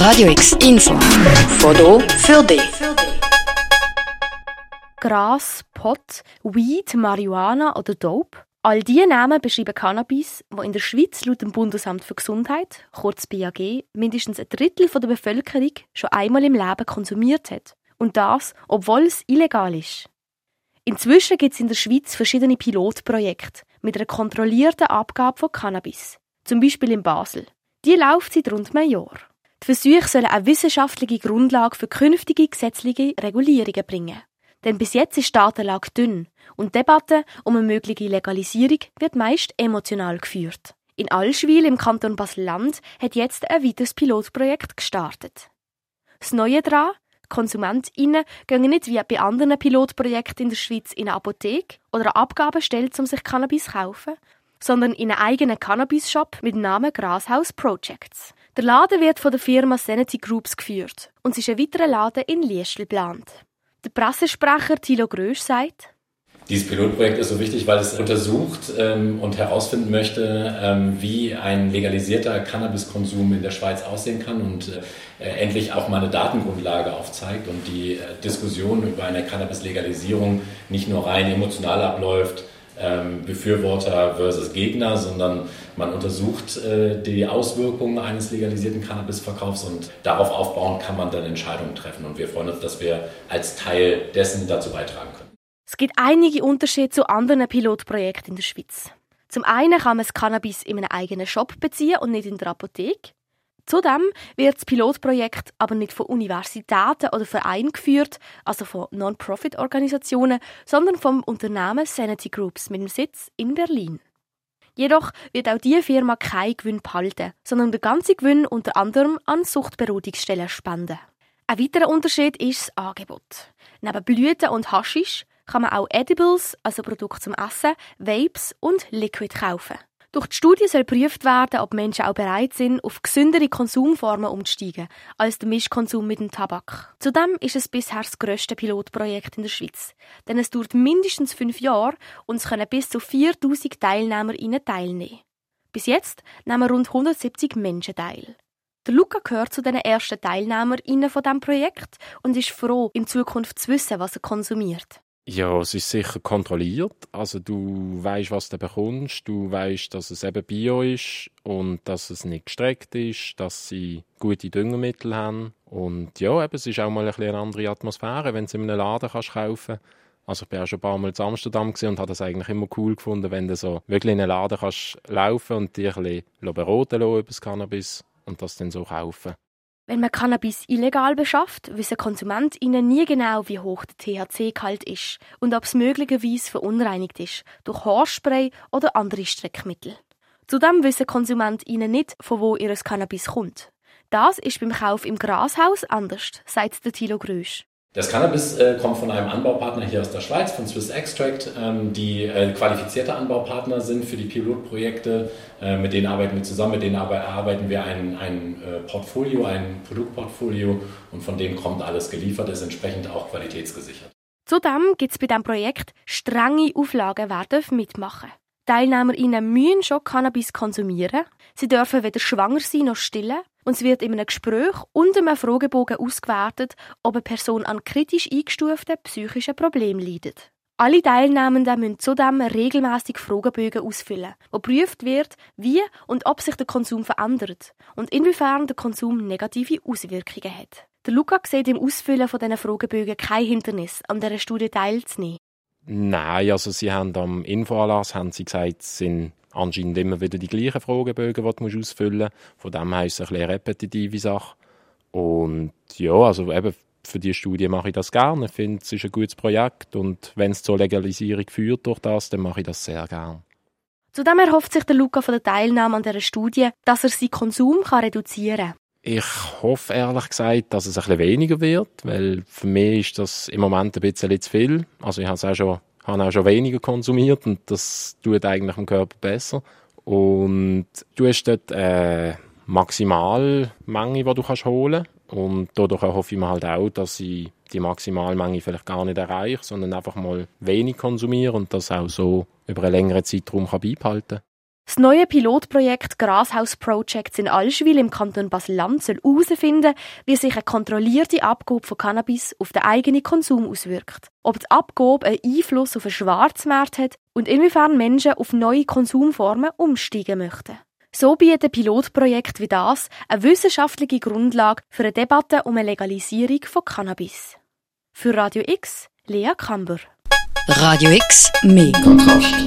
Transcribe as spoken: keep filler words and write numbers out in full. Radio X Info. Von hier für dich. Gras, Pot, Weed, Marihuana oder Dope. All diese Namen beschreiben Cannabis, wo in der Schweiz laut dem Bundesamt für Gesundheit, kurz B A G, mindestens ein Drittel der Bevölkerung schon einmal im Leben konsumiert hat. Und das, obwohl es illegal ist. Inzwischen gibt es in der Schweiz verschiedene Pilotprojekte mit einer kontrollierten Abgabe von Cannabis, zum Beispiel in Basel. Die läuft seit rund einem Jahr. Die Versuche sollen eine wissenschaftliche Grundlage für künftige gesetzliche Regulierungen bringen. Denn bis jetzt ist die Datenlage dünn und die Debatte um eine mögliche Legalisierung wird meist emotional geführt. In Allschwil im Kanton Baselland hat jetzt ein weiteres Pilotprojekt gestartet. Das Neue daran: KonsumentInnen gehen nicht wie bei anderen Pilotprojekten in der Schweiz in eine Apotheke oder eine Abgabestelle, um sich Cannabis zu kaufen, sondern in einen eigenen Cannabis-Shop mit dem Namen Grashaus Projects. Der Laden wird von der Firma Sanity Groups geführt und es ist ein weiterer Laden in Liestal geplant. Der Pressesprecher Thilo Grösch sagt: Dieses Pilotprojekt ist so wichtig, weil es untersucht ähm, und herausfinden möchte, ähm, wie ein legalisierter Cannabiskonsum in der Schweiz aussehen kann und äh, endlich auch mal eine Datengrundlage aufzeigt und die äh, Diskussion über eine Cannabis-Legalisierung nicht nur rein emotional abläuft, ähm, Befürworter versus Gegner, sondern man untersucht äh, die Auswirkungen eines legalisierten Cannabisverkaufs und darauf aufbauend kann man dann Entscheidungen treffen. Und wir freuen uns, dass wir als Teil dessen dazu beitragen können. Es gibt einige Unterschiede zu anderen Pilotprojekten in der Schweiz. Zum einen kann man das Cannabis in einem eigenen Shop beziehen und nicht in der Apotheke. Zudem wird das Pilotprojekt aber nicht von Universitäten oder Vereinen geführt, also von Non-Profit-Organisationen, sondern vom Unternehmen Sanity Groups mit dem Sitz in Berlin. Jedoch wird auch diese Firma keinen Gewinn behalten, sondern den ganzen Gewinn unter anderem an Suchtberatungsstellen spenden. Ein weiterer Unterschied ist das Angebot. Neben Blüten und Haschisch kann man auch Edibles, also Produkte zum Essen, Vapes und Liquid kaufen. Durch die Studie soll geprüft werden, ob Menschen auch bereit sind, auf gesündere Konsumformen umzusteigen, als der Mischkonsum mit dem Tabak. Zudem ist es bisher das grösste Pilotprojekt in der Schweiz, denn es dauert mindestens fünf Jahre und es können bis zu viertausend TeilnehmerInnen teilnehmen. Bis jetzt nehmen rund hundertsiebzig Menschen teil. Der Luca gehört zu den ersten TeilnehmerInnen von diesem Projekt und ist froh, in Zukunft zu wissen, was er konsumiert. Ja, es ist sicher kontrolliert. Also du weisst, was du bekommst. Du weisst, dass es eben bio ist und dass es nicht gestreckt ist, dass sie gute Düngemittel haben. Und ja, eben, es ist auch mal ein bisschen eine andere Atmosphäre, wenn du in einem Laden kannst kaufen kannst. Also ich bin auch schon ein paar Mal in Amsterdam und habe das eigentlich immer cool gefunden, wenn du so wirklich in einen Laden kannst laufen und dich ein bisschen beraten lassen über das Cannabis und das dann so kaufen. Wenn man Cannabis illegal beschafft, wissen KonsumentInnen nie genau, wie hoch der T H C-Gehalt ist und ob es möglicherweise verunreinigt ist durch Haarspray oder andere Streckmittel. Zudem wissen KonsumentInnen nicht, von wo ihr Cannabis kommt. Das ist beim Kauf im Grashaus anders, sagt der Thilo Grösch. Das Cannabis äh, kommt von einem Anbaupartner hier aus der Schweiz, von Swiss Extract, ähm, die äh, qualifizierte Anbaupartner sind für die Pilotprojekte. Äh, mit denen arbeiten wir zusammen, mit denen arbeiten wir ein, ein äh, Portfolio, ein Produktportfolio und von denen kommt alles geliefert, ist entsprechend auch qualitätsgesichert. Zudem gibt es bei diesem Projekt strenge Auflagen, wer darf mitmachen. TeilnehmerInnen müssen schon Cannabis konsumieren, sie dürfen weder schwanger sein noch stillen und es wird in einem Gespräch und einem Fragebogen ausgewertet, ob eine Person an kritisch eingestuften psychischen Problemen leidet. Alle Teilnehmenden müssen zudem regelmässig Fragebögen ausfüllen, wo geprüft wird, wie und ob sich der Konsum verändert und inwiefern der Konsum negative Auswirkungen hat. Der Luca sieht im Ausfüllen von diesen Fragebögen kein Hindernis, an dieser Studie teilzunehmen. Nein, also sie haben am Infoanlass haben sie gesagt, es sind anscheinend immer wieder die gleichen Fragebögen, die du ausfüllen musst. Von dem her ist es eine bisschen repetitive Sache. Und ja, also eben für diese Studie mache ich das gerne. Ich finde, es ist ein gutes Projekt und wenn es zur Legalisierung führt durch das, dann mache ich das sehr gerne. Zudem erhofft sich der Luca von der Teilnahme an dieser Studie, dass er seinen Konsum kann reduzieren kann. Ich hoffe ehrlich gesagt, dass es ein bisschen weniger wird, weil für mich ist das im Moment ein bisschen zu viel. Also ich habe auch schon, habe auch schon weniger konsumiert und das tut eigentlich dem Körper besser. Und du hast dort eine Maximalmenge, die du kannst holen kannst. Und dadurch hoffe ich mir halt auch, dass ich die Maximalmenge vielleicht gar nicht erreiche, sondern einfach mal wenig konsumiere und das auch so über einen längeren Zeitraum beibehalten kann. Das neue Pilotprojekt Grashaus Projects in Allschwil im Kanton Baselland soll herausfinden, wie sich eine kontrollierte Abgabe von Cannabis auf den eigenen Konsum auswirkt. Ob die Abgabe einen Einfluss auf den Schwarzmarkt hat und inwiefern Menschen auf neue Konsumformen umsteigen möchten. So bieten Pilotprojekte wie das eine wissenschaftliche Grundlage für eine Debatte um eine Legalisierung von Cannabis. Für Radio X, Lea Kamber. Radio X, mehr Kontrast.